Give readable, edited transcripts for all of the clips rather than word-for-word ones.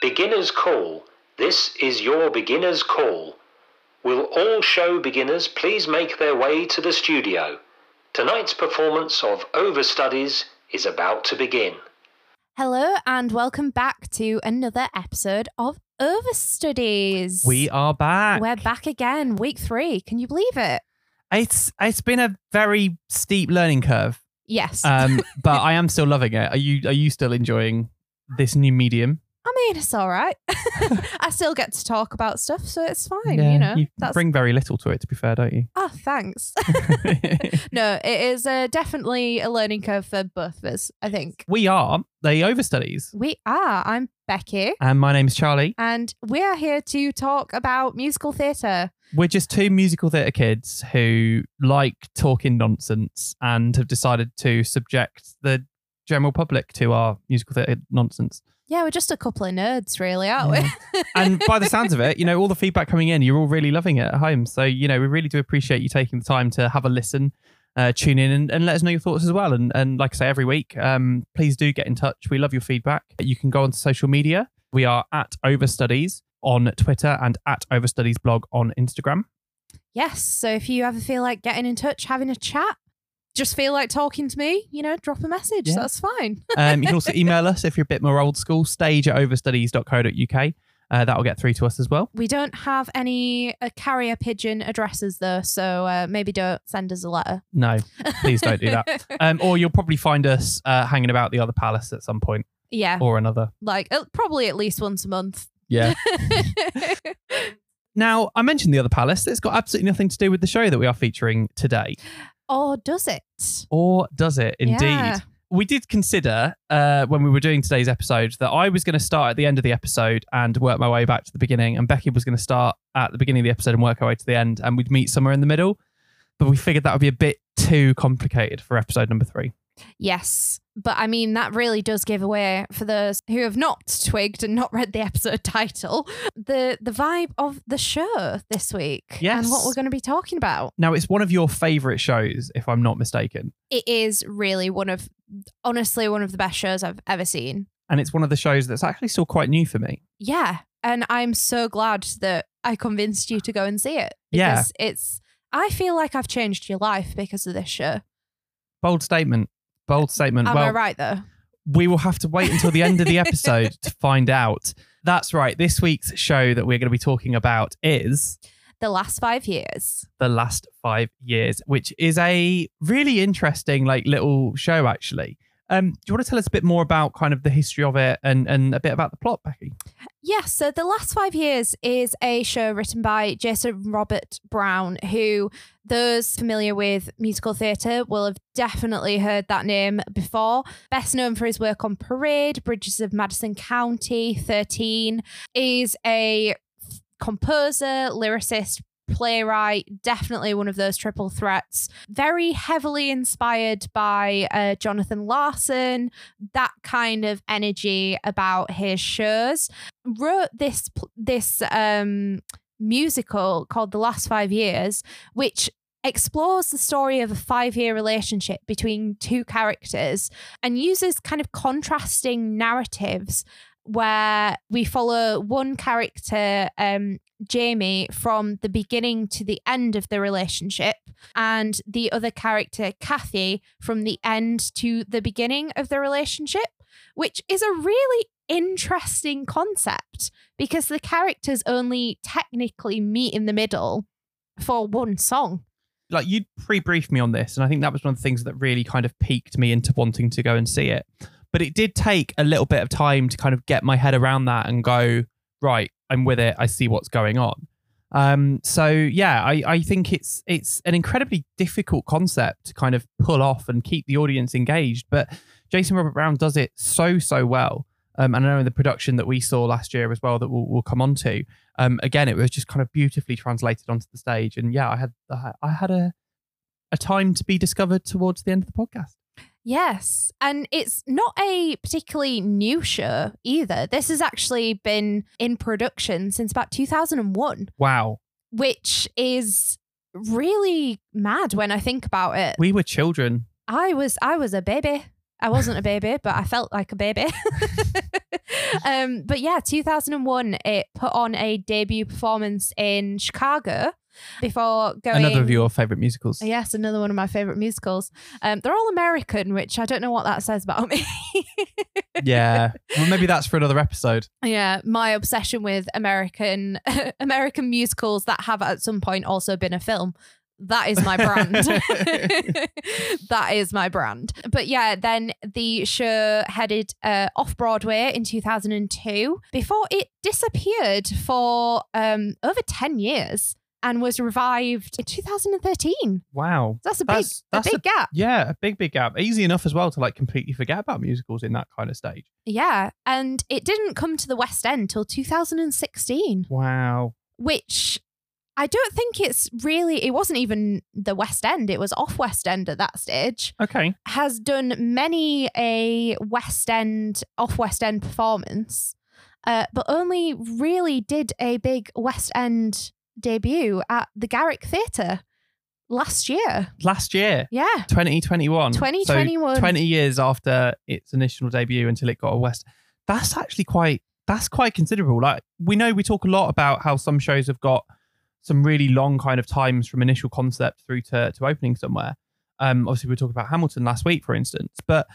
Beginner's Call, this is your beginner's call. Will all show beginners please make their way to the studio? Tonight's performance of Overstudies is about to begin. Hello and welcome back to another episode of Overstudies. We are back. We're back again, week 3. Can you believe it? It's been a very steep learning curve. Yes. But I am still loving it. Are you still enjoying this new medium? I mean, it's all right. I still get to talk about stuff, so it's fine. Yeah, you know, you bring very little to it, to be fair, don't you? Oh, thanks. No, it is definitely a learning curve for both of us, I think. We are the Overstudies. We are. I'm Becky. And my name's Charlie. And we are here to talk about musical theatre. We're just two musical theatre kids who like talking nonsense and have decided to subject the general public to our musical theatre nonsense. Yeah, we're just a couple of nerds, really, aren't we? And by the sounds of it, you know, all the feedback coming in, you're all really loving it at home. So, you know, we really do appreciate you taking the time to have a listen, tune in and let us know your thoughts as well. And like I say, every week, please do get in touch. We love your feedback. You can go onto social media. We are at Overstudies on Twitter and at Overstudies blog on Instagram. Yes. So if you ever feel like getting in touch, having a chat, just feel like talking to me, you know, drop a message. Yeah. That's fine. You can also email us if you're a bit more old school, stage@overstudies.co.uk. That'll get through to us as well. We don't have any carrier pigeon addresses though, so maybe don't send us a letter. No, please don't do that. Or you'll probably find us hanging about the other palace at some point. Yeah. Or another. Like probably at least once a month. Yeah. Now, I mentioned the other palace. It's got absolutely nothing to do with the show that we are featuring today. Or does it? Or does it, indeed. Yeah. We did consider when we were doing today's episode that I was going to start at the end of the episode and work my way back to the beginning, and Becky was going to start at the beginning of the episode and work her way to the end, and we'd meet somewhere in the middle. But we figured that would be a bit too complicated for episode number 3. Yes, but I mean, that really does give away, for those who have not twigged and not read the episode title, the vibe of the show this week. Yes. And what we're going to be talking about. Now, it's one of your favourite shows, if I'm not mistaken. It is really honestly, one of the best shows I've ever seen. And it's one of the shows that's actually still quite new for me. Yeah, and I'm so glad that I convinced you to go and see it. Because I feel like I've changed your life because of this show. Bold statement. Bold statement. Am I right, though? We will have to wait until the end of the episode to find out. That's right. This week's show that we're going to be talking about is The Last 5 Years. The Last 5 Years, which is a really interesting, like, little show, actually. Do you want to tell us a bit more about kind of the history of it and a bit about the plot, Becky? Yeah, so The Last 5 Years is a show written by Jason Robert Brown, who those familiar with musical theatre will have definitely heard that name before. Best known for his work on Parade, Bridges of Madison County, 13, is a composer, lyricist, playwright, definitely one of those triple threats. Very heavily inspired by Jonathan Larson, that kind of energy about his shows. Wrote this musical called The Last 5 Years, which explores the story of a 5-year relationship between two characters and uses kind of contrasting narratives where we follow one character, Jamie, from the beginning to the end of the relationship, and the other character, Cathy, from the end to the beginning of the relationship, which is a really interesting concept because the characters only technically meet in the middle for one song. Like, you'd pre-briefed me on this, and I think that was one of the things that really kind of piqued me into wanting to go and see it. But it did take a little bit of time to kind of get my head around that and go, right, I'm with it. I see what's going on. So, yeah, I think it's an incredibly difficult concept to kind of pull off and keep the audience engaged. But Jason Robert Brown does it so well. And I know in the production that we saw last year as well that we'll come on to, again, it was just kind of beautifully translated onto the stage. And yeah, I had a time to be discovered towards the end of the podcast. Yes, and it's not a particularly new show either. This has actually been in production since about 2001. Wow. Which is really mad when I think about it. We were children. I was a baby. I wasn't a baby, but I felt like a baby. But yeah, 2001, it put on a debut performance in Chicago before going... Another of your favourite musicals. Yes, another one of my favourite musicals. They're all American, which I don't know what that says about me. Yeah. Well, maybe that's for another episode. Yeah. My obsession with American musicals that have at some point also been a film. That is my brand. That is my brand. But yeah, then the show headed off-Broadway in 2002 before it disappeared for over 10 years. And was revived in 2013. Wow. That's a big, gap. Yeah, a big gap. Easy enough as well to like completely forget about musicals in that kind of stage. Yeah. And it didn't come to the West End till 2016. Wow. Which I don't think it wasn't even the West End. It was off West End at that stage. Okay. Has done many a West End, off West End performance, but only really did a big West End debut at the Garrick Theatre last year. Yeah. 2021. So 20 years after its initial debut until it got a West. That's actually quite considerable. Like, we know we talk a lot about how some shows have got some really long kind of times from initial concept through to opening somewhere. Obviously we were talking about Hamilton last week, for instance, but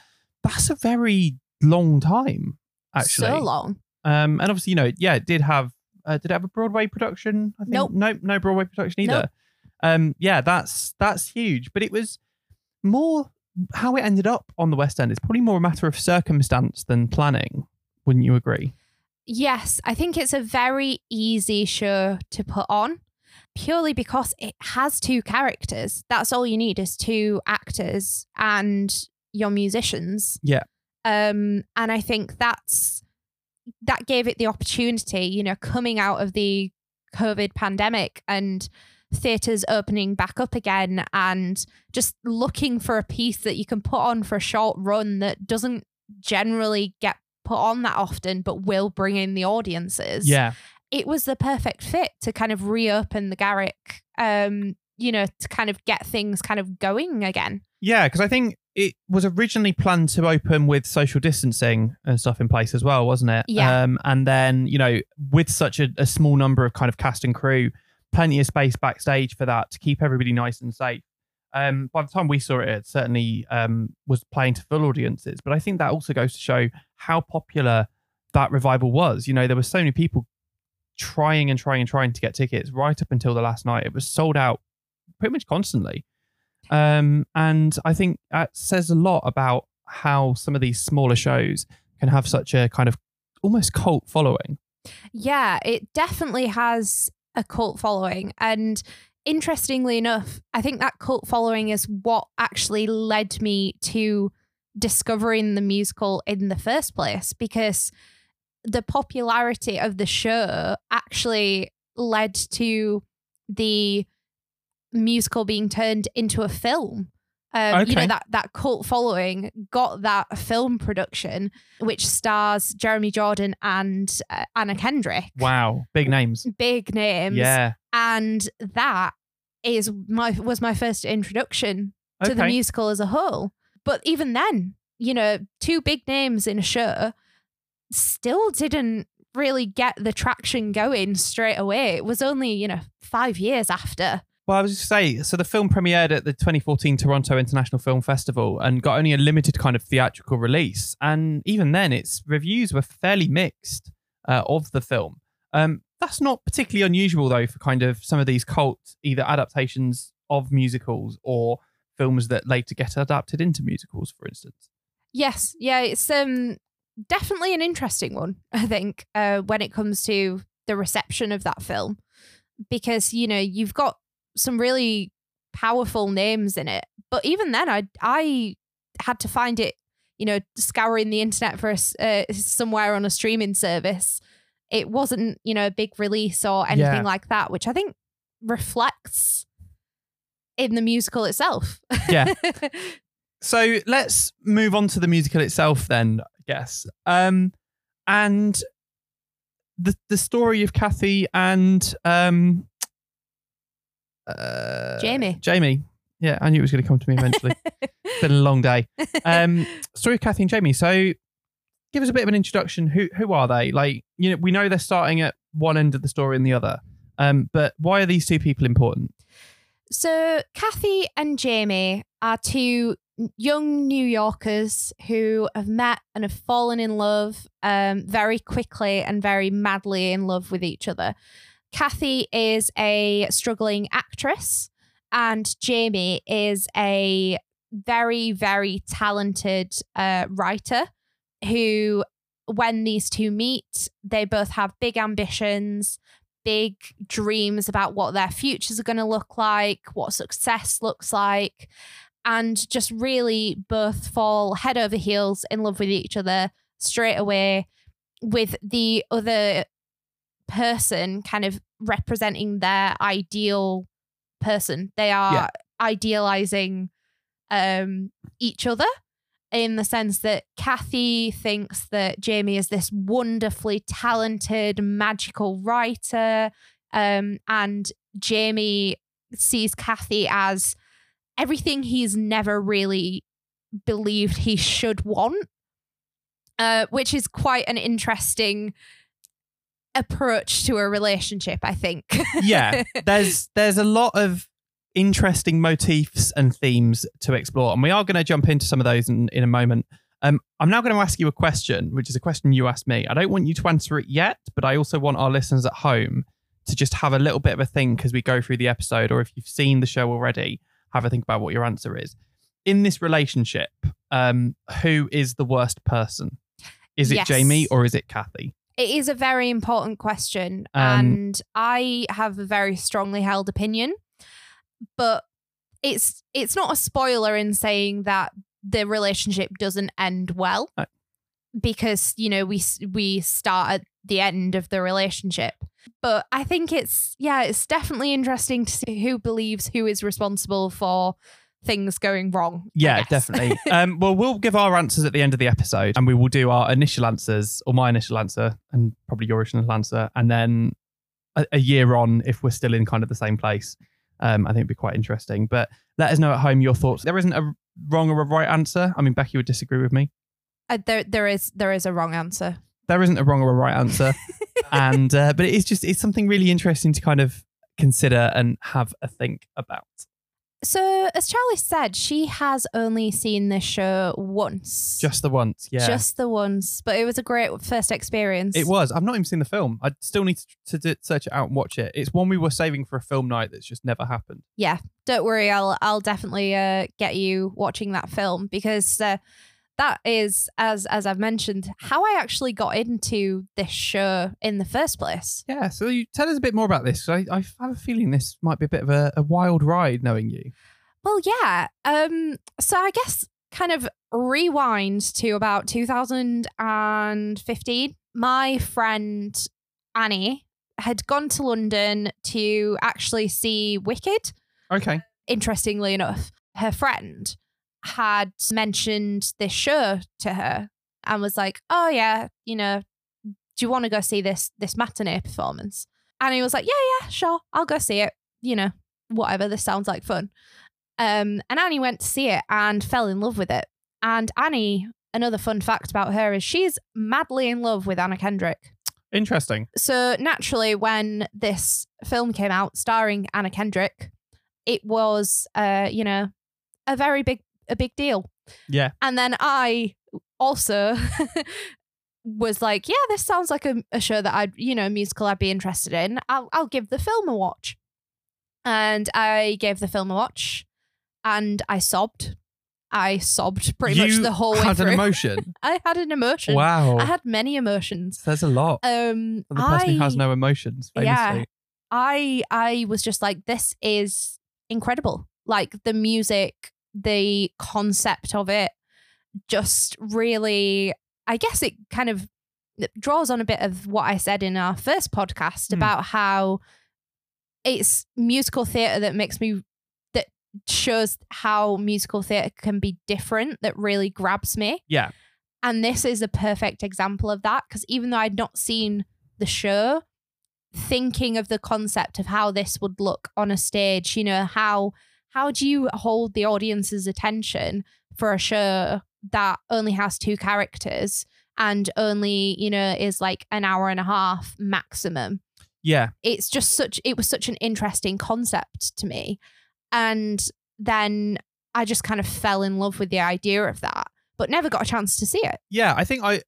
that's a very long time, actually. So long. And obviously, you know, yeah, it did have did it have a Broadway production? I think. Nope. Nope, no Broadway production either. Nope. Yeah, that's huge. But it was more how it ended up on the West End. It's probably more a matter of circumstance than planning. Wouldn't you agree? Yes, I think it's a very easy show to put on purely because it has two characters. That's all you need is two actors and your musicians. Yeah. And I think that gave it the opportunity, you know, coming out of the COVID pandemic and theatres opening back up again and just looking for a piece that you can put on for a short run that doesn't generally get put on that often, but will bring in the audiences. Yeah. It was the perfect fit to kind of reopen the Garrick, you know, to kind of get things kind of going again. Yeah, because I think it was originally planned to open with social distancing and stuff in place as well, wasn't it? Yeah. And then, you know, with such a small number of kind of cast and crew, plenty of space backstage for that to keep everybody nice and safe. By the time we saw it, it certainly was playing to full audiences. But I think that also goes to show how popular that revival was. You know, there were so many people trying to get tickets right up until the last night. It was sold out pretty much constantly. And I think that says a lot about how some of these smaller shows can have such a kind of almost cult following. Yeah, it definitely has a cult following. And interestingly enough, I think that cult following is what actually led me to discovering the musical in the first place, because the popularity of the show actually led to the musical being turned into a film. Okay. You know, that cult following got that film production, which stars Jeremy Jordan and Anna Kendrick. Wow. Big names. Yeah. And that was my first introduction to the musical as a whole. But even then, you know, two big names in a show still didn't really get the traction going straight away. It was only, you know, 5 years after. Well, I was just going to say, so the film premiered at the 2014 Toronto International Film Festival and got only a limited kind of theatrical release. And even then, its reviews were fairly mixed of the film. That's not particularly unusual, though, for kind of some of these cult either adaptations of musicals or films that later get adapted into musicals, for instance. Yes. Yeah, it's definitely an interesting one, I think, when it comes to the reception of that film, because, you know, you've got some really powerful names in it. But even then, I had to find it, you know, scouring the internet for somewhere on a streaming service. It wasn't, you know, a big release or anything like that, which I think reflects in the musical itself. Yeah. So let's move on to the musical itself then, I guess. And the story of Cathy and... Jamie. Yeah, I knew it was going to come to me eventually. It's been a long day. Story of Cathy and Jamie. So give us a bit of an introduction. Who are they? Like, you know, we know they're starting at one end of the story and the other, but why are these two people important? So Cathy and Jamie are two young New Yorkers who have met and have fallen in love very quickly and very madly in love with each other. Cathy is a struggling actress and Jamie is a very, very talented writer who, when these two meet, they both have big ambitions, big dreams about what their futures are going to look like, what success looks like, and just really both fall head over heels in love with each other straight away, with the other person kind of representing their ideal person. They are idealizing each other, in the sense that Cathy thinks that Jamie is this wonderfully talented, magical writer, and Jamie sees Cathy as everything he's never really believed he should want, which is quite an interesting approach to a relationship, I think. Yeah, there's a lot of interesting motifs and themes to explore, and we are going to jump into some of those in a moment. I'm now going to ask you a question, which is a question you asked me. I don't want you to answer it yet, but I also want our listeners at home to just have a little bit of a think as we go through the episode, or if you've seen the show already, have a think about what your answer is. In this relationship, who is the worst person? Is it Jamie or is it Cathy? It is a very important question, and I have a very strongly held opinion. But it's not a spoiler in saying that the relationship doesn't end well, because, you know, we start at the end of the relationship. But I think it's definitely interesting to see who believes who is responsible for things going wrong. Yeah, definitely. Well, we'll give our answers at the end of the episode, and we will do our initial answers, or my initial answer and probably your initial answer. And then a year on, if we're still in kind of the same place, I think it'd be quite interesting. But let us know at home your thoughts. There isn't a wrong or a right answer. I mean, Becky would disagree with me. There is a wrong answer. There isn't a wrong or a right answer. And but it's something really interesting to kind of consider and have a think about. So as Charlie said, she has only seen this show once. Just the once, yeah. Just the once. But it was a great first experience. It was. I've not even seen the film. I still need to search it out and watch it. It's one we were saving for a film night that's just never happened. Yeah. Don't worry. I'll definitely get you watching that film, because that is, as I've mentioned, how I actually got into this show in the first place. Yeah, so you tell us a bit more about this. I have a feeling this might be a bit of a wild ride, knowing you. Well, yeah. So I guess kind of rewind to about 2015. My friend Annie had gone to London to actually see Wicked. Okay. Interestingly enough, her friend had mentioned this show to her and was like, oh yeah, you know, do you want to go see this matinee performance? And he was like, yeah, sure, I'll go see it, you know, whatever, this sounds like fun. And Annie went to see it and fell in love with it. And Annie, another fun fact about her is she's madly in love with Anna Kendrick. Interesting. So naturally, when this film came out starring Anna Kendrick, it was you know, a big deal. Yeah. And then I also was like, yeah, this sounds like a show that I'd, you know, musical I'd be interested in. I'll give the film a watch. And I gave the film a watch and I sobbed. I sobbed pretty much the whole way through. You had an emotion? I had an emotion. Wow. I had many emotions. There's a lot. The person who has no emotions, famously. Yeah. I was just like, this is incredible. Like, the music, the concept of it, just really, I guess it kind of draws on a bit of what I said in our first podcast about how it's musical theatre that shows how musical theatre can be different, that really grabs me. Yeah. And this is a perfect example of that, because even though I'd not seen the show, thinking of the concept of how this would look on a stage, you know, how do you hold the audience's attention for a show that only has two characters and only, you know, is like an hour and a half maximum. Yeah. It's just such, it was such an interesting concept to me. And then I just kind of fell in love with the idea of that, but never got a chance to see it. Yeah, I think I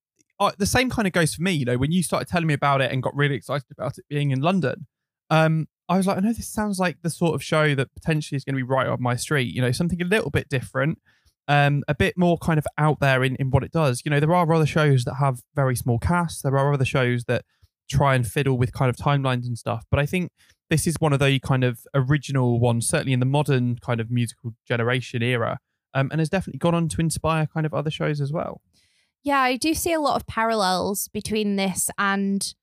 the same kind of goes for me. You know, when you started telling me about it and got really excited about it being in London, I was like, I know this sounds like the sort of show that potentially is going to be right up my street. You know, something a little bit different, a bit more kind of out there in what it does. You know, there are other shows that have very small casts. There are other shows that try and fiddle with kind of timelines and stuff. But I think this is one of the kind of original ones, certainly in the modern kind of musical generation era, and has definitely gone on to inspire kind of other shows as well. Yeah, I do see a lot of parallels between this and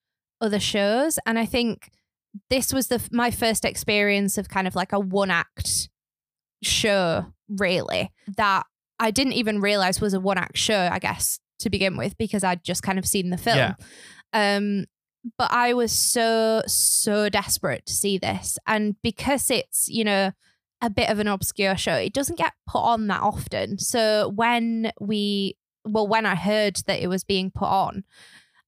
other shows. And I think this was my first experience of kind of like a one-act show, really, that I didn't even realise was a one-act show, I guess, to begin with, because I'd just kind of seen the film. Yeah. But I was so desperate to see this. And because it's, you know, a bit of an obscure show, it doesn't get put on that often. So when I heard that it was being put on,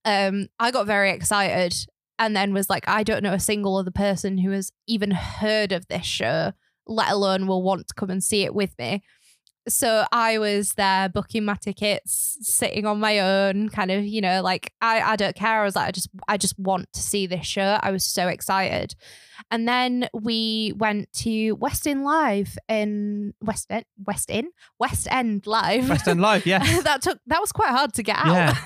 I got very excited and then was like, I don't know a single other person who has even heard of this show, let alone will want to come and see it with me. So I was there booking my tickets, sitting on my own, kind of, you know, like, I don't care. I was like, I just want to see this show. I was so excited. And then we went to West End Live. Yeah. That was quite hard to get out. Yeah.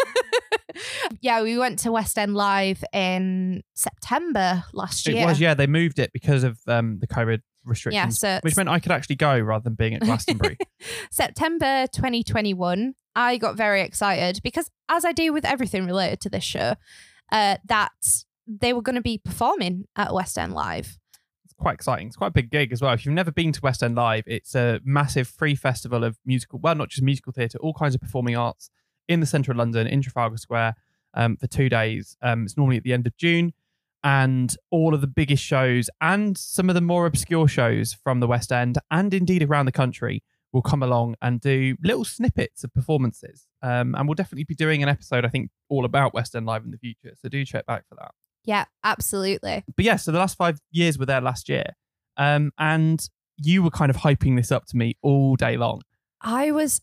Yeah, we went to West End Live in September last year. It was, yeah. They moved it because of the COVID restrictions, yeah, so which meant I could actually go rather than being at Glastonbury. September 2021, I got very excited because, as I do with everything related to this show, that they were going to be performing at West End Live. It's quite exciting. It's quite a big gig as well. If you've never been to West End Live, it's a massive free festival of musical, well, not just musical theatre, all kinds of performing arts in the centre of London, in Trafalgar Square, for 2 days. It's normally at the end of June. And all of the biggest shows and some of the more obscure shows from the West End and indeed around the country will come along and do little snippets of performances. And we'll definitely be doing an episode, I think, all about West End Live in the future. So do check back for that. Yeah, absolutely. But yeah, so the last 5 years were there last year. And you were kind of hyping this up to me all day long. I was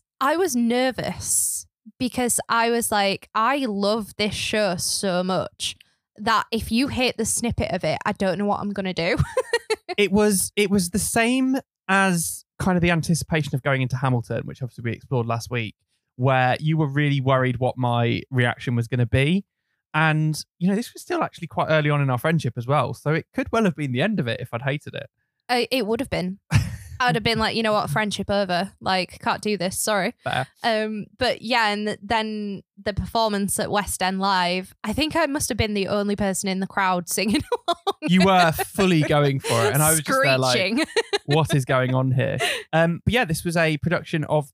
nervous because I was like, I love this show so much that if you hate the snippet of it, I don't know what I'm going to do. It was the same as kind of the anticipation of going into Hamilton, which obviously we explored last week, where you were really worried what my reaction was going to be. And, you know, this was still actually quite early on in our friendship as well. So it could well have been the end of it if I'd hated it. It would have been. I'd have been like, you know what, friendship over. Like, can't do this, sorry. But yeah, and then the performance at West End Live, I think I must have been the only person in the crowd singing along. You were fully going for it. And I was screeching, just there like, what is going on here? But yeah, this was a production of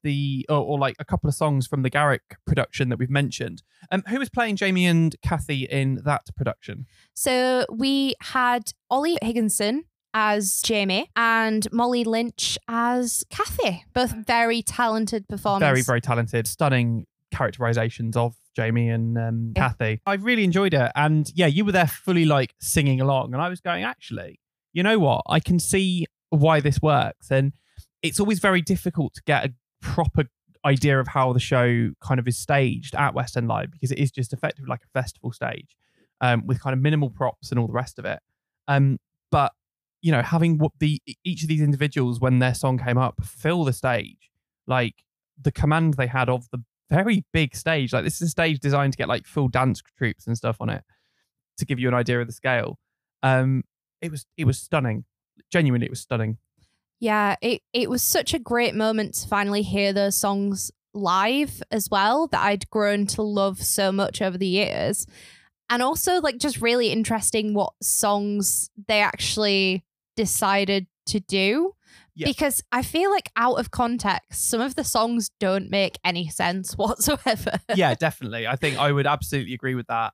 or like a couple of songs from the Garrick production that we've mentioned. Who was playing Jamie and Cathy in that production? So we had Ollie Higginson as Jamie and Molly Lynch as Cathy. Both very talented performers. Very, very talented. Stunning characterizations of Jamie and Cathy. I really enjoyed it. And yeah, you were there fully like singing along. And I was going, actually, you know what? I can see why this works. And it's always very difficult to get a proper idea of how the show kind of is staged at West End Live because it is just effectively like a festival stage with kind of minimal props and all the rest of it. But you know, having each of these individuals, when their song came up, fill the stage, like the command they had of the very big stage, like this is a stage designed to get like full dance troupes and stuff on it, to give you an idea of the scale. It was stunning. Genuinely, it was stunning. Yeah, it was such a great moment to finally hear those songs live as well, that I'd grown to love so much over the years. And also like just really interesting what songs they actually decided to do, yeah. Because I feel like out of context, some of the songs don't make any sense whatsoever. Yeah, definitely. I think I would absolutely agree with that.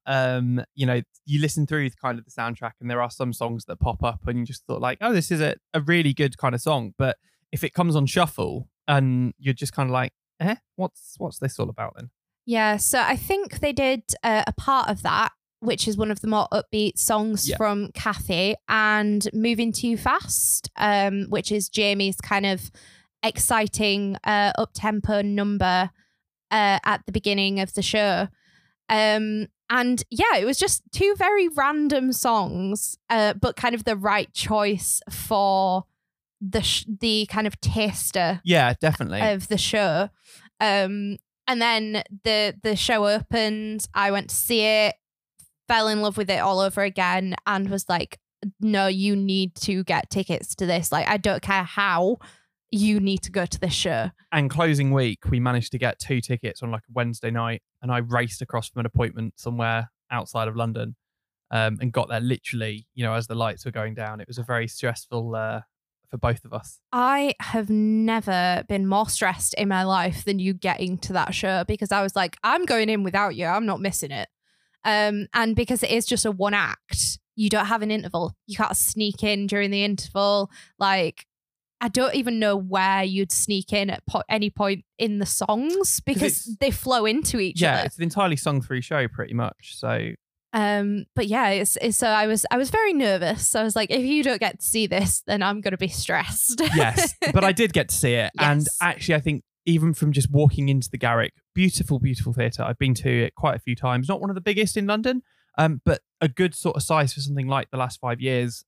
You know, you listen through kind of the soundtrack and there are some songs that pop up and you just thought like, oh, this is a really good kind of song. But if it comes on shuffle and you're just kind of like, what's this all about then? Yeah, so I think they did a part of that, which is one of the more upbeat songs from Cathy, and Moving Too Fast, which is Jamie's kind of exciting up-tempo number at the beginning of the show. And yeah, it was just two very random songs, but kind of the right choice for the kind of taster definitely of the show. And then the show opened, I went to see it, fell in love with it all over again, and was like, no, you need to get tickets to this. Like, I don't care how, you need to go to this show. And closing week, we managed to get 2 tickets on like a Wednesday night, and I raced across from an appointment somewhere outside of London, and got there literally, you know, as the lights were going down. It was a very stressful for both of us. I have never been more stressed in my life than you getting to that show, because I was like, I'm going in without you. I'm not missing it. And because it is just a one act, you don't have an interval. You can't sneak in during the interval. Like, I don't even know where you'd sneak in at any point in the songs, because they flow into each other. Yeah, it's an entirely sung through show pretty much. So but yeah, it's so I was very nervous. So I was like, if you don't get to see this, then I'm going to be stressed. Yes, but I did get to see it. Yes. And actually, I think even from just walking into the Garrick, beautiful, beautiful theatre. I've been to it quite a few times. Not one of the biggest in London, but a good sort of size for something like The Last 5 years,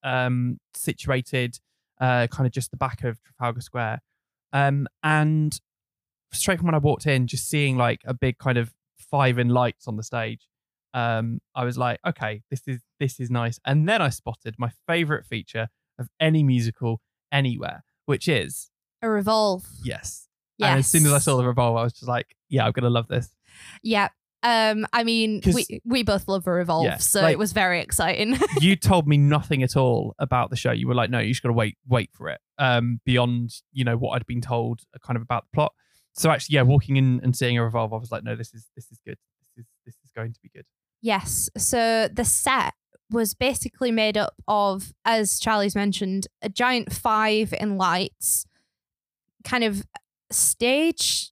situated kind of just the back of Trafalgar Square. And straight from when I walked in, just seeing like a big kind of 5 in lights on the stage, I was like, okay, this is nice. And then I spotted my favourite feature of any musical anywhere, which is a revolve. Yes. Yes. And as soon as I saw the revolve, I was just like, yeah, I'm going to love this. Yeah. I mean, we both love a revolve, yeah, so like, it was very exciting. You told me nothing at all about the show. You were like, no, you just got to wait for it, beyond, you know, what I'd been told kind of about the plot. So actually, yeah, walking in and seeing a revolve, I was like, no, this is good. This is going to be good. Yes. So the set was basically made up of, as Charlie's mentioned, a giant 5 in lights, kind of stage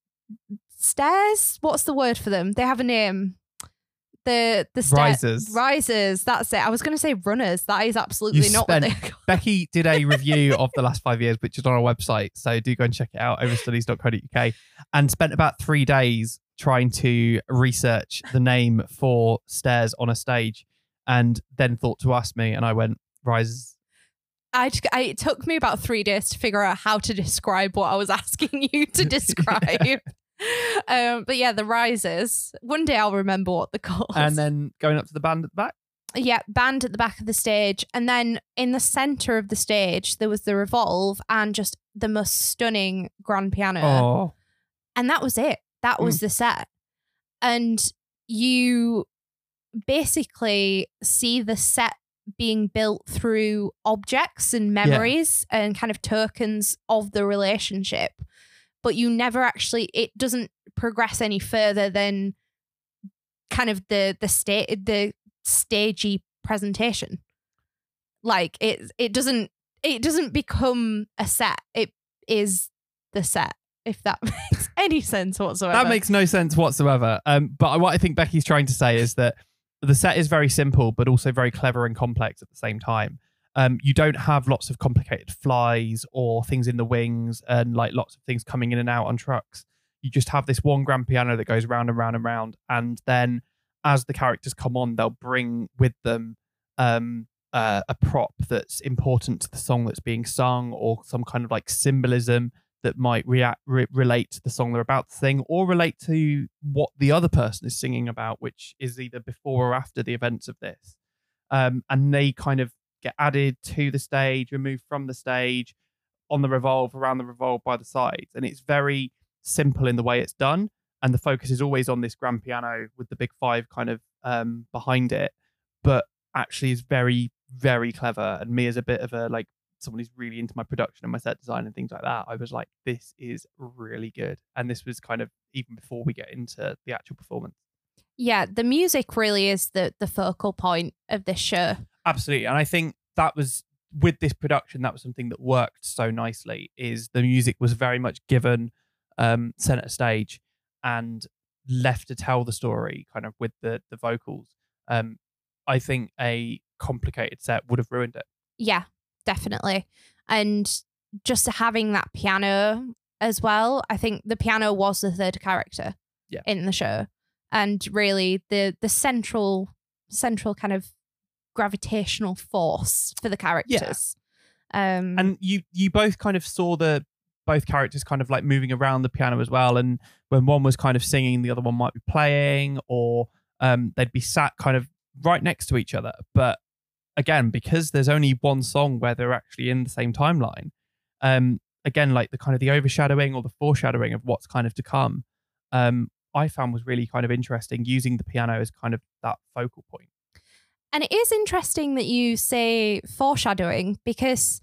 stairs. What's the word for them? They have a name. The risers. That's it. I was going to say runners. That is absolutely not what they're called. Becky did a review of The Last 5 years, which is on our website, so do go and check it out, overstudies.co.uk, and spent about 3 days trying to research the name for stairs on a stage, and then thought to ask me, and I went risers. It took me about 3 days to figure out how to describe what I was asking you to describe. Yeah. But yeah, the risers. One day I'll remember what they're called. And then going up to the band at the back? Yeah, band at the back of the stage. And then in the centre of the stage, there was the revolve and just the most stunning grand piano. Oh. And that was it. That was the set. And you basically see the set being built through objects and memories and kind of tokens of the relationship, but you never actually, it doesn't progress any further than kind of the stagey presentation. Like it doesn't become a set. It is the set, if that makes any sense whatsoever. That makes no sense whatsoever. But what I think Becky's trying to say is that the set is very simple, but also very clever and complex at the same time. You don't have lots of complicated flies or things in the wings and like lots of things coming in and out on trucks. You just have this one grand piano that goes round and round and round. And then as the characters come on, they'll bring with them a prop that's important to the song that's being sung, or some kind of like symbolism that might relate to the song they're about to sing, or relate to what the other person is singing about, which is either before or after the events of this. And they kind of get added to the stage, removed from the stage, on the revolve, around the revolve, by the sides. And it's very simple in the way it's done. And the focus is always on this grand piano with the big 5 kind of behind it, but actually is very, very clever. And me as a bit of a like, someone who's really into my production and my set design and things like that, I was like, this is really good. And this was kind of even before we get into the actual performance. Yeah, the music really is the focal point of this show. Absolutely. And I think that was, with this production, that was something that worked so nicely, is the music was very much given centre stage, and left to tell the story kind of with the vocals, I think a complicated set would have ruined it. Yeah, definitely. And just having that piano as well, I think the piano was the third character in the show, and really the central kind of gravitational force for the characters. Yeah. And you both kind of saw both characters kind of like moving around the piano as well, and when one was kind of singing, the other one might be playing, or they'd be sat kind of right next to each other. But again, because there's only one song where they're actually in the same timeline, again, like the kind of the overshadowing or the foreshadowing of what's kind of to come, I found was really kind of interesting, using the piano as kind of that focal point. And it is interesting that you say foreshadowing, because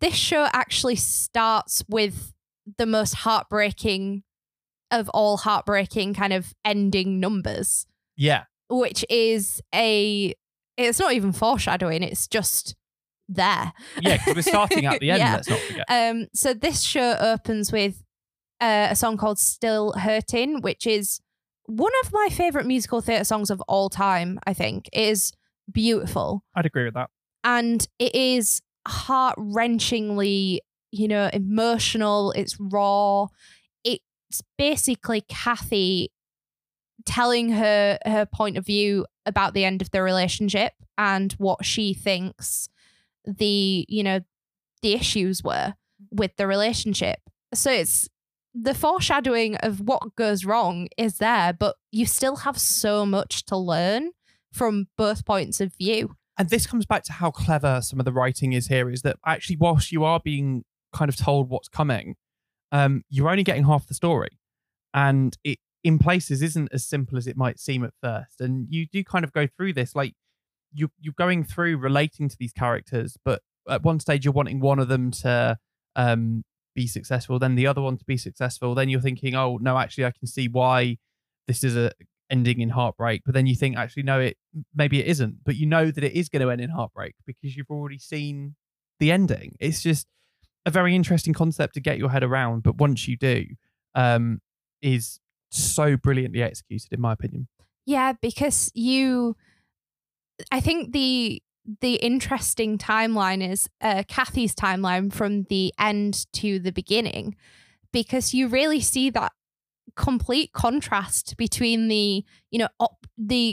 this show actually starts with the most heartbreaking of all heartbreaking kind of ending numbers. Yeah. Which is it's not even foreshadowing, it's just there. Yeah, because we're starting at the end, let's not forget. So this show opens with a song called Still Hurting, which is one of my favourite musical theatre songs of all time, I think. It is beautiful. I'd agree with that. And it is heart-wrenchingly, emotional. It's raw. It's basically Cathy telling her point of view about the end of the relationship and what she thinks the issues were with the relationship. So it's the foreshadowing of what goes wrong is there, but you still have so much to learn from both points of view. And this comes back to how clever some of the writing is here, is that actually whilst you are being kind of told what's coming, you're only getting half the story, and it in places isn't as simple as it might seem at first. And you do kind of go through this, like you're going through relating to these characters, but at one stage you're wanting one of them to be successful, then the other one to be successful, then you're thinking, oh no, actually I can see why this is a ending in heartbreak, but then you think, actually no, it maybe it isn't, but you know that it is going to end in heartbreak because you've already seen the ending. It's just a very interesting concept to get your head around, but once you do, is so brilliantly executed in my opinion. Yeah, because I think the interesting timeline is Cathy's timeline from the end to the beginning, because you really see that complete contrast between the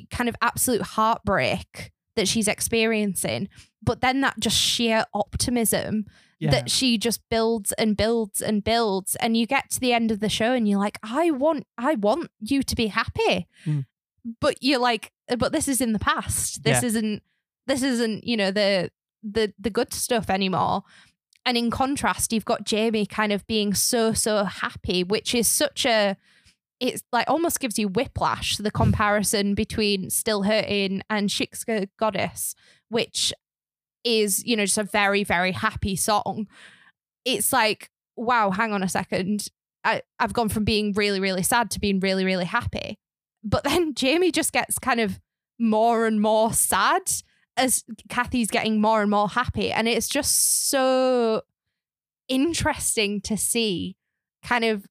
kind of absolute heartbreak that she's experiencing, but then that just sheer optimism that she just builds and builds and builds, and you get to the end of the show and you're like, I want you to be happy, but you're like, but this is in the past, this isn't the good stuff anymore. And in contrast, you've got Jamie kind of being so happy, which is it's like almost gives you whiplash, the comparison between Still Hurting and Shiksa Goddess, which is, just a very, very happy song. It's like, wow, hang on a second. I've gone from being really, really sad to being really, really happy. But then Jamie just gets kind of more and more sad as Cathy's getting more and more happy. And it's just so interesting to see kind of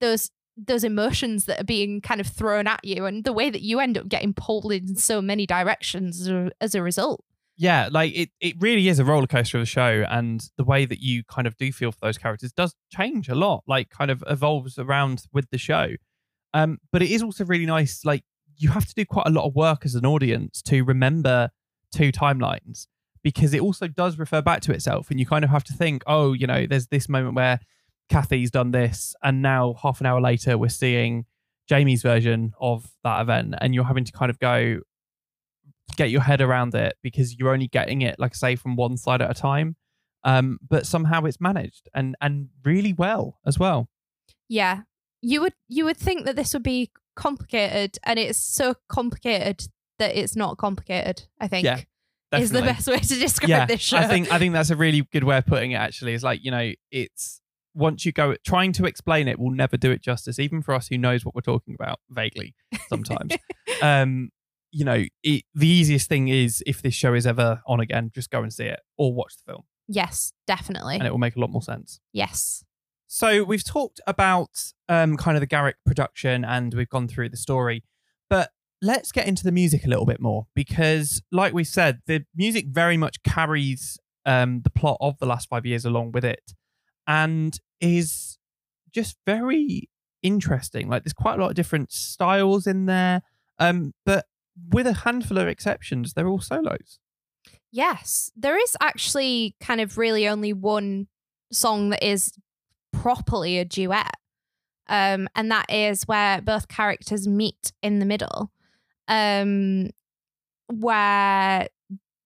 those emotions that are being kind of thrown at you, and the way that you end up getting pulled in so many directions as a result. Yeah, like it really is a roller coaster of the show, and the way that you kind of do feel for those characters does change a lot, like kind of evolves around with the show. But it is also really nice, like you have to do quite a lot of work as an audience to remember two timelines, because it also does refer back to itself, and you kind of have to think, oh, there's this moment where Cathy's done this, and now half an hour later we're seeing Jamie's version of that event, and you're having to kind of go get your head around it, because you're only getting it, like I say, from one side at a time, but somehow it's managed and really well as well. Yeah, you would think that this would be complicated, and it's so complicated that it's not complicated, I think, is the best way to describe this show. I think that's a really good way of putting it, actually. It's like, it's once you go trying to explain it, we'll never do it justice, even for us who knows what we're talking about vaguely sometimes. The easiest thing is, if this show is ever on again, just go and see it or watch the film. Yes, definitely. And it will make a lot more sense. Yes. So we've talked about kind of the Garrick production and we've gone through the story, but let's get into the music a little bit more, because like we said, the music very much carries the plot of The Last 5 years along with it and is just very interesting. Like, there's quite a lot of different styles in there, but with a handful of exceptions, they're all solos. Yes, there is actually kind of really only one song that is properly a duet, and that is where both characters meet in the middle, where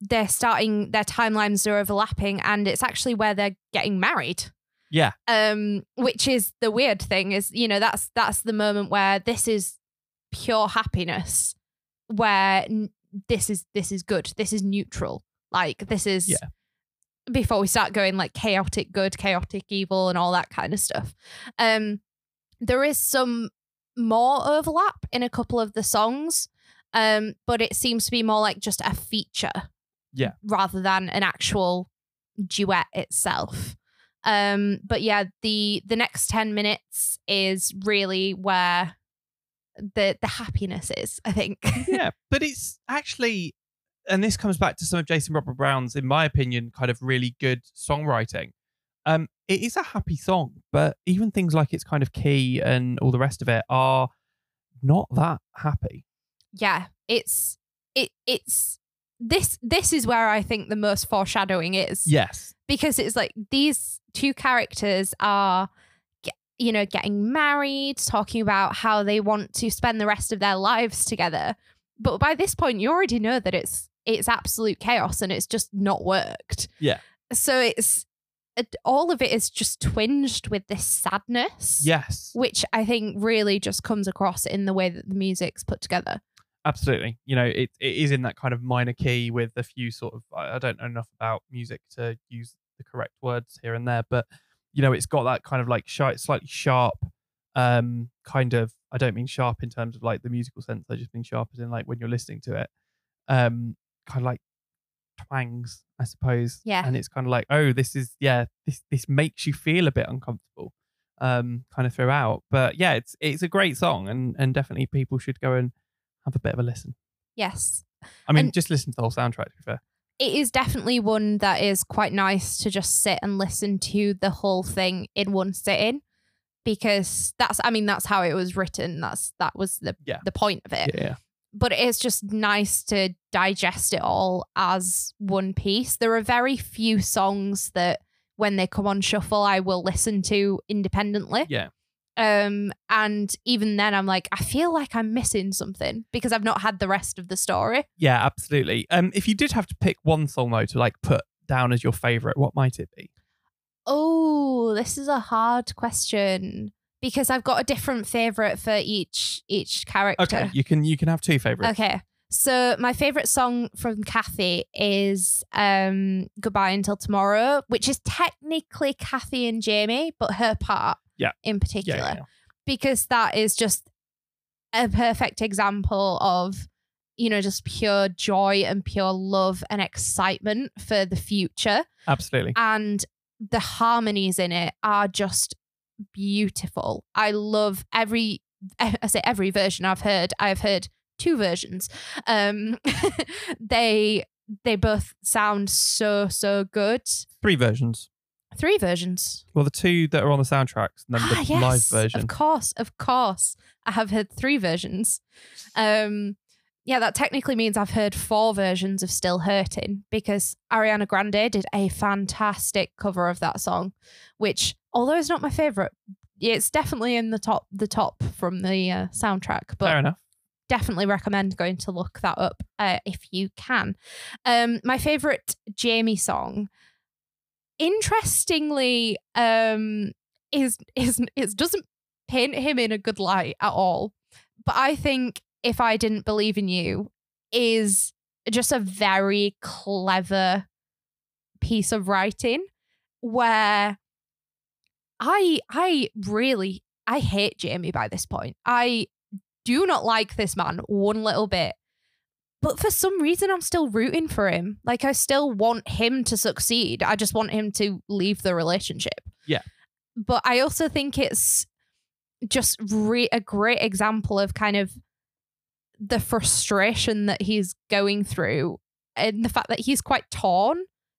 they're starting, their timelines are overlapping, and it's actually where they're getting married. Yeah. Which is the weird thing is, you know, that's the moment where this is pure happiness, where this is good. This is neutral. Like, this is, yeah, before we start going like chaotic good, chaotic evil and all that kind of stuff. There is some more overlap in a couple of the songs, but it seems to be more like just a feature, yeah, rather than an actual duet itself. But yeah, the next 10 minutes is really where the happiness is, I think. Yeah, but it's actually, and this comes back to some of Jason Robert Brown's, in my opinion, kind of really good songwriting. It is a happy song, but even things like its kind of key and all the rest of it are not that happy. Yeah, it's this is where I think the most foreshadowing is. Yes. Because it's like these two characters are, you know, getting married, talking about how they want to spend the rest of their lives together. But by this point, you already know that it's absolute chaos and it's just not worked. Yeah. So all of it is just twinged with this sadness. Yes. Which I think really just comes across in the way that the music's put together. Absolutely. You know, it is in that kind of minor key with a few sort of, I don't know enough about music to use the correct words here and there, but, you know, it's got that kind of like slightly sharp kind of, I don't mean sharp in terms of like the musical sense, I just mean sharp as in like when you're listening to it, kind of like twangs, I suppose. Yeah. And it's kind of like, oh, this is, yeah, this makes you feel a bit uncomfortable kind of throughout. But yeah, it's a great song, and definitely people should go and have a bit of a listen. Yes. I mean, and just listen to the whole soundtrack, to be fair. It is definitely one that is quite nice to just sit and listen to the whole thing in one sitting, because that's how it was written. That was the point of it. Yeah. But it is just nice to digest it all as one piece. There are very few songs that when they come on shuffle, I will listen to independently. Yeah. And even then I'm like, I feel like I'm missing something because I've not had the rest of the story. Yeah, absolutely. If you did have to pick one song though to like put down as your favourite, what might it be? Oh, this is a hard question because I've got a different favourite for each character. Okay, you can have two favourites. Okay, so my favourite song from Cathy is Goodbye Until Tomorrow, which is technically Cathy and Jamie, but her part. Yeah. In particular, yeah. Because that is just a perfect example of, you know, just pure joy and pure love and excitement for the future. Absolutely. And the harmonies in it are just beautiful. I love every version I've heard. I've heard two versions. They both sound so, so good. Three versions. Well, the two that are on the soundtracks and then the live version. Of course. I have heard three versions. Yeah, that technically means I've heard four versions of Still Hurting, because Ariana Grande did a fantastic cover of that song, which, although it's not my favourite, it's definitely in the top from the soundtrack. But fair enough. Definitely recommend going to look that up if you can. My favourite Jamie song, interestingly, is it doesn't paint him in a good light at all, but I think If I Didn't Believe in You is just a very clever piece of writing, where I hate Jamie by this point. I do not like this man one little bit. But for some reason, I'm still rooting for him. Like, I still want him to succeed. I just want him to leave the relationship. Yeah. But I also think it's just a great example of kind of the frustration that he's going through and the fact that he's quite torn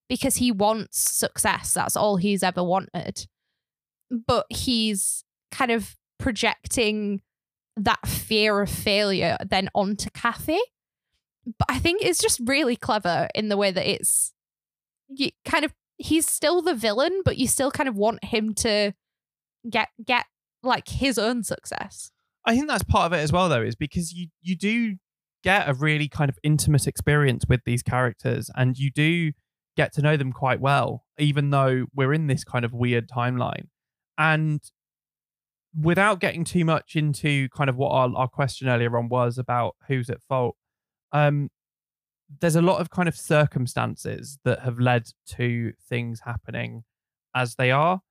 because he wants success. That's all he's ever wanted. But he's kind of projecting that fear of failure then onto Cathy. But I think it's just really clever in the way that it's kind of, he's still the villain, but you still kind of want him to get like his own success. I think that's part of it as well, though, is because you do get a really kind of intimate experience with these characters, and you do get to know them quite well, even though we're in this kind of weird timeline. And without getting too much into kind of what our question earlier on was about who's at fault, there's a lot of kind of circumstances that have led to things happening as they are.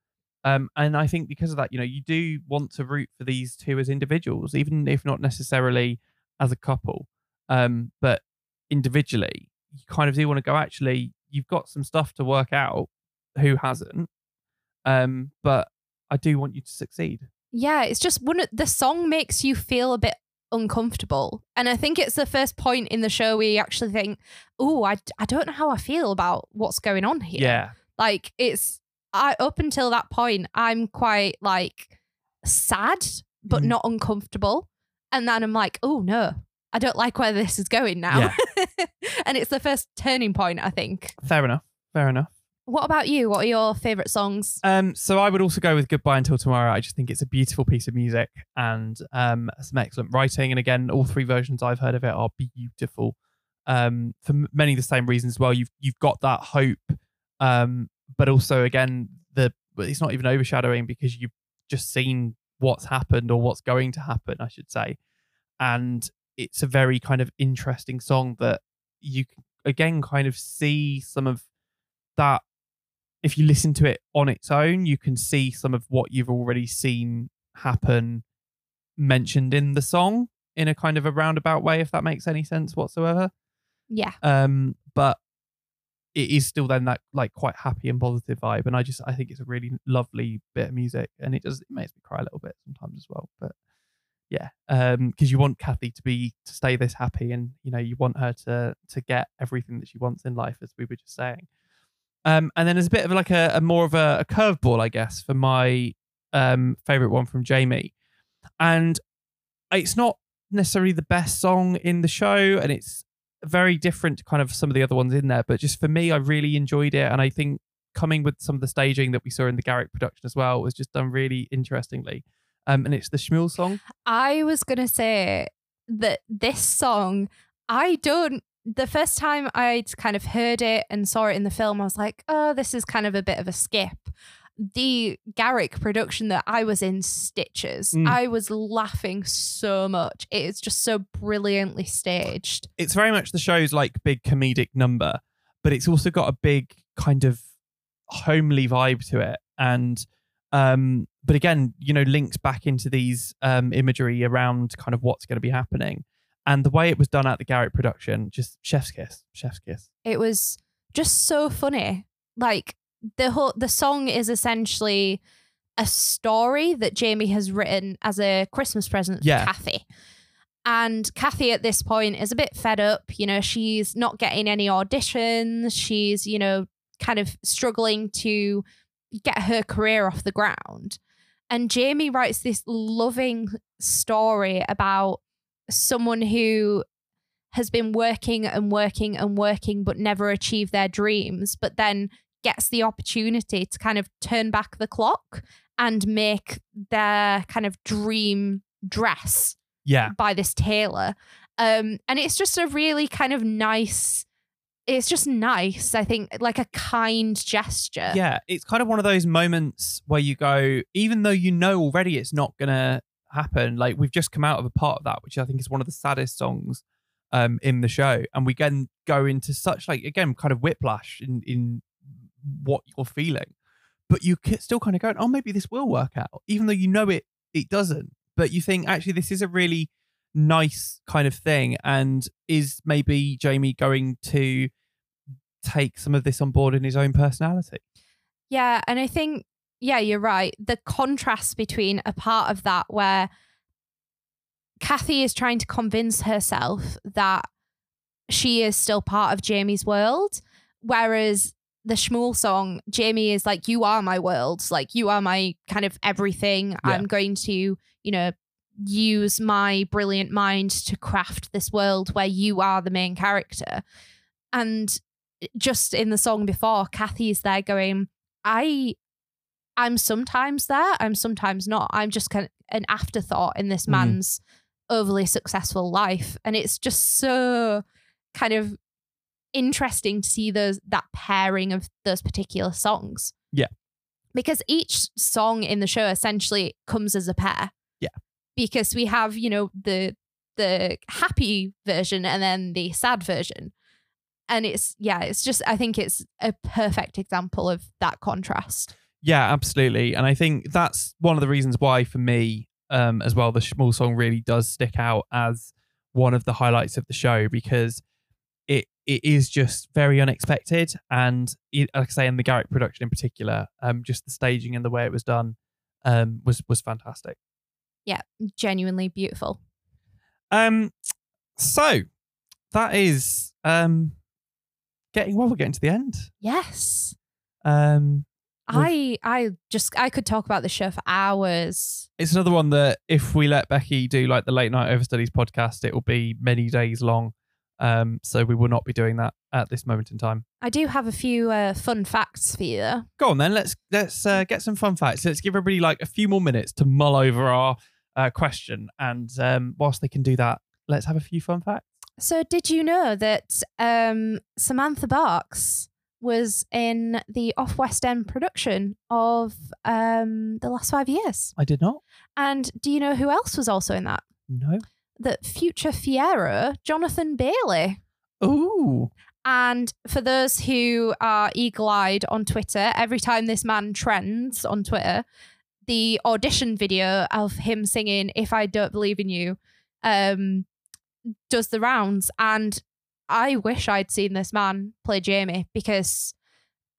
And I think because of that, you know, you do want to root for these two as individuals, even if not necessarily as a couple. But individually, you kind of do want to go, actually, you've got some stuff to work out. Who hasn't? But I do want you to succeed. Yeah, it's just when the song makes you feel a bit uncomfortable. And I think it's the first point in the show where you actually think, oh, I don't know how I feel about what's going on here. Yeah. Like, it's... up until that point, I'm quite like sad, but not uncomfortable. And then I'm like, oh no, I don't like where this is going now. Yeah. And it's the first turning point, I think. Fair enough. Fair enough. What about you? What are your favourite songs? So I would also go with Goodbye Until Tomorrow. I just think it's a beautiful piece of music and some excellent writing. And again, all three versions I've heard of it are beautiful. For many of the same reasons as well. You've got that hope. But also, again, it's not even overshadowing because you've just seen what's happened or what's going to happen, I should say. And it's a very kind of interesting song that you, again, kind of see some of that. If you listen to it on its own, you can see some of what you've already seen happen mentioned in the song in a kind of a roundabout way, if that makes any sense whatsoever. Yeah. But it is still then that like quite happy and positive vibe. And I think it's a really lovely bit of music, and it makes me cry a little bit sometimes as well. But yeah, because you want Cathy to stay this happy, and you know, you want her to get everything that she wants in life, as we were just saying. And then there's a bit of like a more of a curveball, I guess, for my favorite one from Jamie. And it's not necessarily the best song in the show, and it's very different to kind of some of the other ones in there, but just for me, I really enjoyed it. And I think coming with some of the staging that we saw in the Garrick production as well, was just done really interestingly. And it's the Shmuel song. I was gonna say that this song, the first time I'd kind of heard it and saw it in the film, I was like, oh, this is kind of a bit of a skip. The Garrick production that I was in stitches. I was laughing so much. It is just so brilliantly staged. It's very much the show's like big comedic number, but it's also got a big kind of homely vibe to it. And but again, you know, links back into these imagery around kind of what's going to be happening. And the way it was done at the Garrick production, just chef's kiss. It was just so funny. Like, the song is essentially a story that Jamie has written as a Christmas present for Cathy. And Cathy at this point is a bit fed up. You know, she's not getting any auditions. She's, you know, kind of struggling to get her career off the ground. And Jamie writes this loving story about someone who has been working, but never achieved their dreams. But then gets the opportunity to kind of turn back the clock and make their kind of dream dress by this tailor. And it's just a really kind of nice, it's just nice, I think, like a kind gesture. Yeah, it's kind of one of those moments where you go, even though you know already it's not going to happen, like we've just come out of a part of that, which I think is one of the saddest songs in the show. And we can go into such like, again, kind of whiplash in what you're feeling, but you still kind of going, oh, maybe this will work out, even though you know it doesn't. But you think, actually, this is a really nice kind of thing, and is maybe Jamie going to take some of this on board in his own personality? Yeah, and I think yeah, you're right. The contrast between a part of that where Cathy is trying to convince herself that she is still part of Jamie's world, whereas the Shmuel song, Jamie is like, you are my world. Like, you are my kind of everything. Yeah. I'm going to, you know, use my brilliant mind to craft this world where you are the main character. And just in the song before, Cathy is there going, I'm sometimes there, I'm sometimes not. I'm just kind of an afterthought in this man's overly successful life. And it's just so kind of interesting to see those, that pairing of those particular songs. Yeah. Because each song in the show essentially comes as a pair. Yeah. Because we have, you know, the happy version and then the sad version. And it's, yeah, it's just, I think it's a perfect example of that contrast. Yeah, absolutely. And I think that's one of the reasons why, for me, as well, the Shmuel song really does stick out as one of the highlights of the show, because it is just very unexpected. And it, like I say, in the Garrick production in particular, just the staging and the way it was done was fantastic. Yeah, genuinely beautiful. So that is we're getting to the end. Yes. I could talk about this show for hours. It's another one that if we let Becky do like the late night Overstudies podcast, it will be many days long. So we will not be doing that at this moment in time. I do have a few fun facts for you. Go on then. Let's get some fun facts. Let's give everybody like a few more minutes to mull over our question. And whilst they can do that, let's have a few fun facts. So did you know that Samantha Barks was in the Off West End production of The Last 5 Years? I did not. And do you know who else was also in that? No. The future Fiero, Jonathan Bailey. Ooh. And for those who are eagle-eyed on Twitter, every time this man trends on Twitter, the audition video of him singing If I Don't Believe in You does the rounds. And I wish I'd seen this man play Jamie, because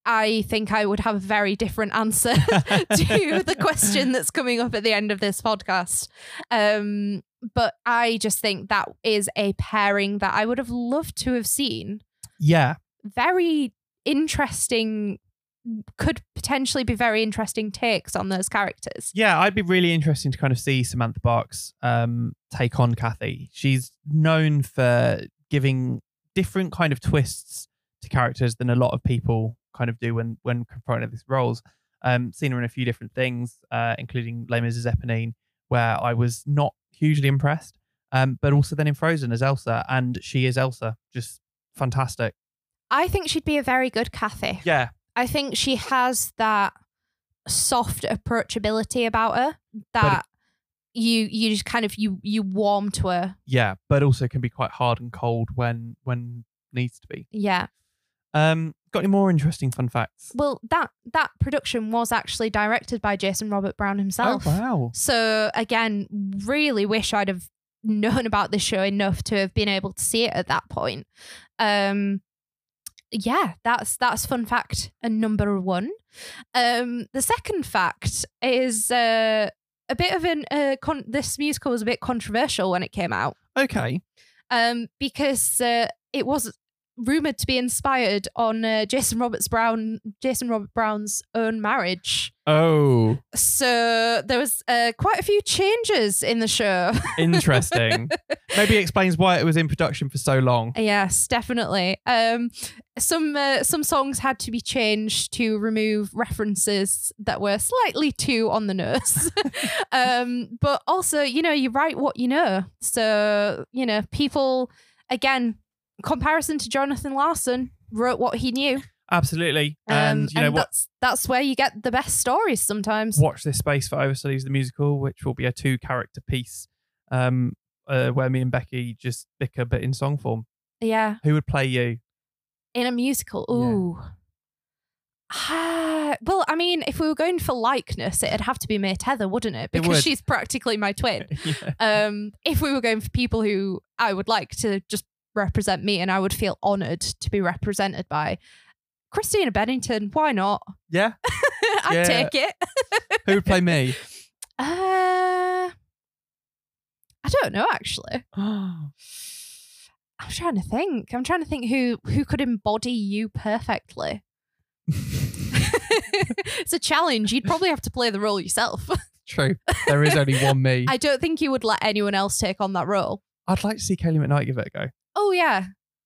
I think I would have a very different answer to the question that's coming up at the end of this podcast. But I just think that is a pairing that I would have loved to have seen. Yeah. Very interesting, could potentially be very interesting takes on those characters. Yeah, I'd be really interested to kind of see Samantha Barks take on Cathy. She's known for giving different kind of twists to characters than a lot of people kind of do when confronted with these roles. Seen her in a few different things, including Les Mis' Eponine, where I was not hugely impressed, but also then in Frozen as Elsa, and she is Elsa, just fantastic. I think she'd be a very good Cathy. Yeah, I think she has that soft approachability about her that you just kind of you warm to her. Yeah, but also can be quite hard and cold when needs to be. Yeah. Got any more interesting fun facts? Well, that production was actually directed by Jason Robert Brown himself. Oh, wow. So again, really wish I'd have known about this show enough to have been able to see it at that point. Yeah, that's fun fact number one. The second fact is a bit of an this musical was a bit controversial when it came out. Okay. Because it was rumored to be inspired on Jason Robert Brown's own marriage. Oh. So there was quite a few changes in the show. Interesting. Maybe it explains why it was in production for so long. Yes, definitely. Some songs had to be changed to remove references that were slightly too on the nose. But also, you know, you write what you know. So, you know, people, again, comparison to Jonathan Larson, wrote what he knew. Absolutely. And you know what? That's where you get the best stories sometimes. Watch this space for Overstudies the musical, which will be a 2-character piece where me and Becky just bicker, but in song form. Yeah. Who would play you? In a musical? Ooh. Yeah. Well, I mean, if we were going for likeness, it'd have to be Mae Tether, wouldn't it? Because she's practically my twin. Yeah. If we were going for people who I would like to just represent me and I would feel honored to be represented by, Christina Bennington, why not? Yeah. I'd take it. Who would play me? I don't know, actually. I'm trying to think. I'm trying to think who could embody you perfectly. It's a challenge. You'd probably have to play the role yourself. True. There is only one me. I don't think you would let anyone else take on that role. I'd like to see Kayleigh McKnight give it a go. Oh, yeah.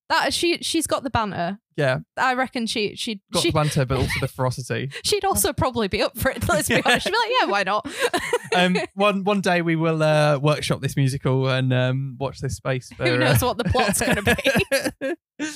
That she's got the banter. Yeah. I reckon she'd got the banter, but also the ferocity. She'd also probably be up for it, let's be honest. She'd be like, yeah, why not? One day we will workshop this musical and watch this space. For, who knows what the plot's going to be.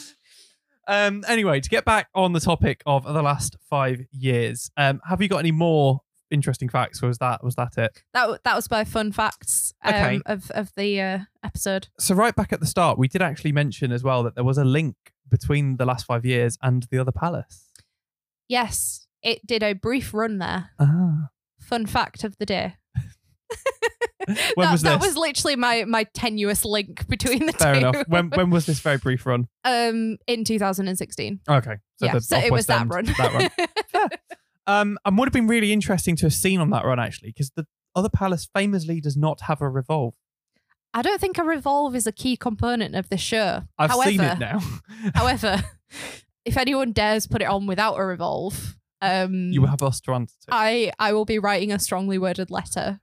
Anyway, to get back on the topic of the last 5 years, have you got any more interesting facts, or was that it? That was my fun facts of the episode. So right back at the start, we did actually mention as well that there was a link between the last 5 years and the other palace. Yes, it did a brief run there. Fun fact of the day. That was literally my tenuous link between the two. Fair enough. When was this very brief run? In 2016. Okay. So it was that run. And would have been really interesting to have seen on that run, actually, because the other palace famously does not have a revolve. I don't think a revolve is a key component of the show. However, seen it now. However, if anyone dares put it on without a revolve, you will have us to answer to. I will be writing a strongly worded letter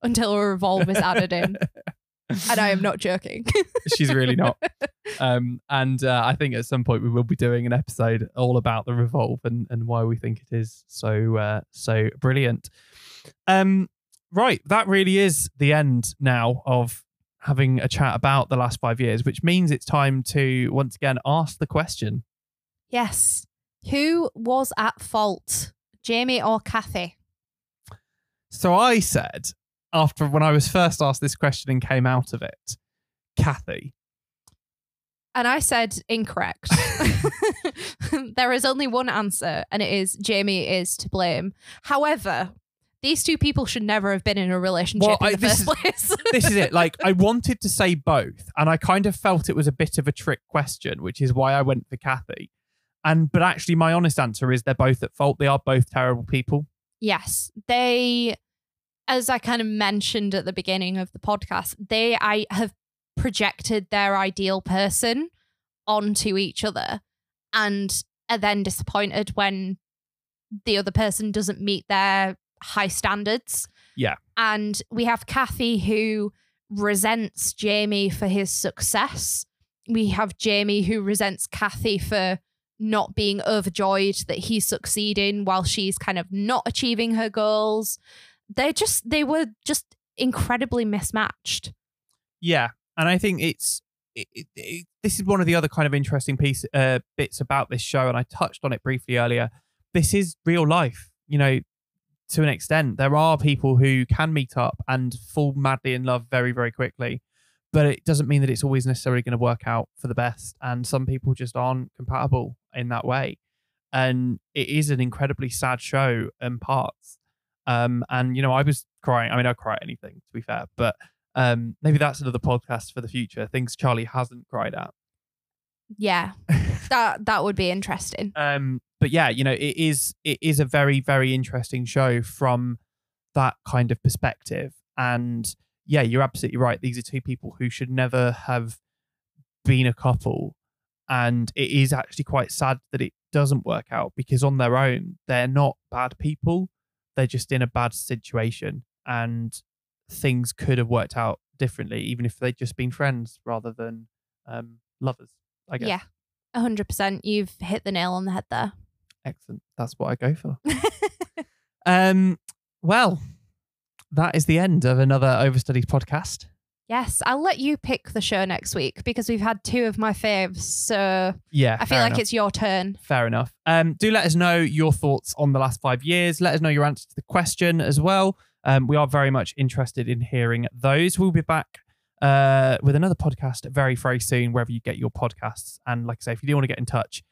until a revolve is added in. And I am not joking. She's really not. And I think at some point we will be doing an episode all about the revolve and why we think it is so brilliant. Right, that really is the end now of having a chat about the last 5 years, which means it's time to once again ask the question. Yes. Who was at fault, Jamie or Cathy? So I said, after when I was first asked this question and came out of it, Cathy. And I said incorrect. There is only one answer, and it is Jamie is to blame. However, these two people should never have been in a relationship in the first place. This is it. Like, I wanted to say both, and I kind of felt it was a bit of a trick question, which is why I went for Cathy. But actually, my honest answer is they're both at fault. They are both terrible people. Yes, they... As I kind of mentioned at the beginning of the podcast, I have projected their ideal person onto each other and are then disappointed when the other person doesn't meet their high standards. Yeah. And we have Cathy, who resents Jamie for his success. We have Jamie, who resents Cathy for not being overjoyed that he's succeeding while she's kind of not achieving her goals. They were just incredibly mismatched. Yeah, and I think this is one of the other kind of interesting bits about this show, and I touched on it briefly earlier. This is real life, you know, to an extent. There are people who can meet up and fall madly in love very, very quickly, but it doesn't mean that it's always necessarily going to work out for the best, and some people just aren't compatible in that way. And it is an incredibly sad show in parts. And, you know, I was crying. I mean, I cry at anything, to be fair, but maybe that's another podcast for the future. Things Charlie hasn't cried at. Yeah, that would be interesting. But yeah, you know, it is a very, very interesting show from that kind of perspective. And yeah, you're absolutely right. These are two people who should never have been a couple. And it is actually quite sad that it doesn't work out, because on their own, they're not bad people. They're just in a bad situation, and things could have worked out differently, even if they'd just been friends rather than lovers, I guess. Yeah, 100%. You've hit the nail on the head there. Excellent. That's what I go for. Well, that is the end of another Overstudies podcast. Yes, I'll let you pick the show next week, because we've had two of my faves, so yeah, I feel like it's your turn. Fair enough. Do let us know your thoughts on the last 5 years. Let us know your answer to the question as well. We are very much interested in hearing those. We'll be back with another podcast very, very soon, wherever you get your podcasts. And like I say, if you do want to get in touch,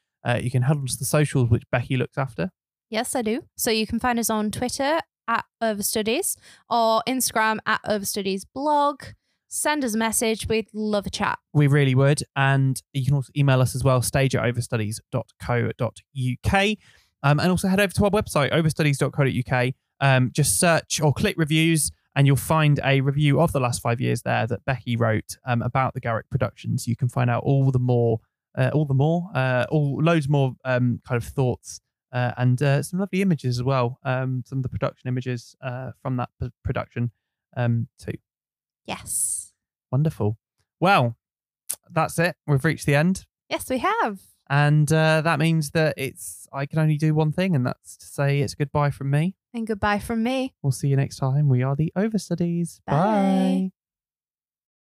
you can head on to the socials, which Becky looks after. Yes, I do. So you can find us on Twitter at Overstudies, or Instagram at Overstudies blog. Send us a message. We'd love a chat. We really would. And you can also email us as well, stage@overstudies.co.uk. And also head over to our website, overstudies.co.uk. Just search or click reviews, and you'll find a review of The Last 5 years there that Becky wrote about the Garrick Productions. You can find out loads more kind of thoughts and some lovely images as well. Some of the production images from that production too. Yes. Wonderful. Well, that's it. We've reached the end. Yes, we have. And that means that I can only do one thing, and that's to say it's goodbye from me. And goodbye from me. We'll see you next time. We are the Overstudies. Bye. Bye.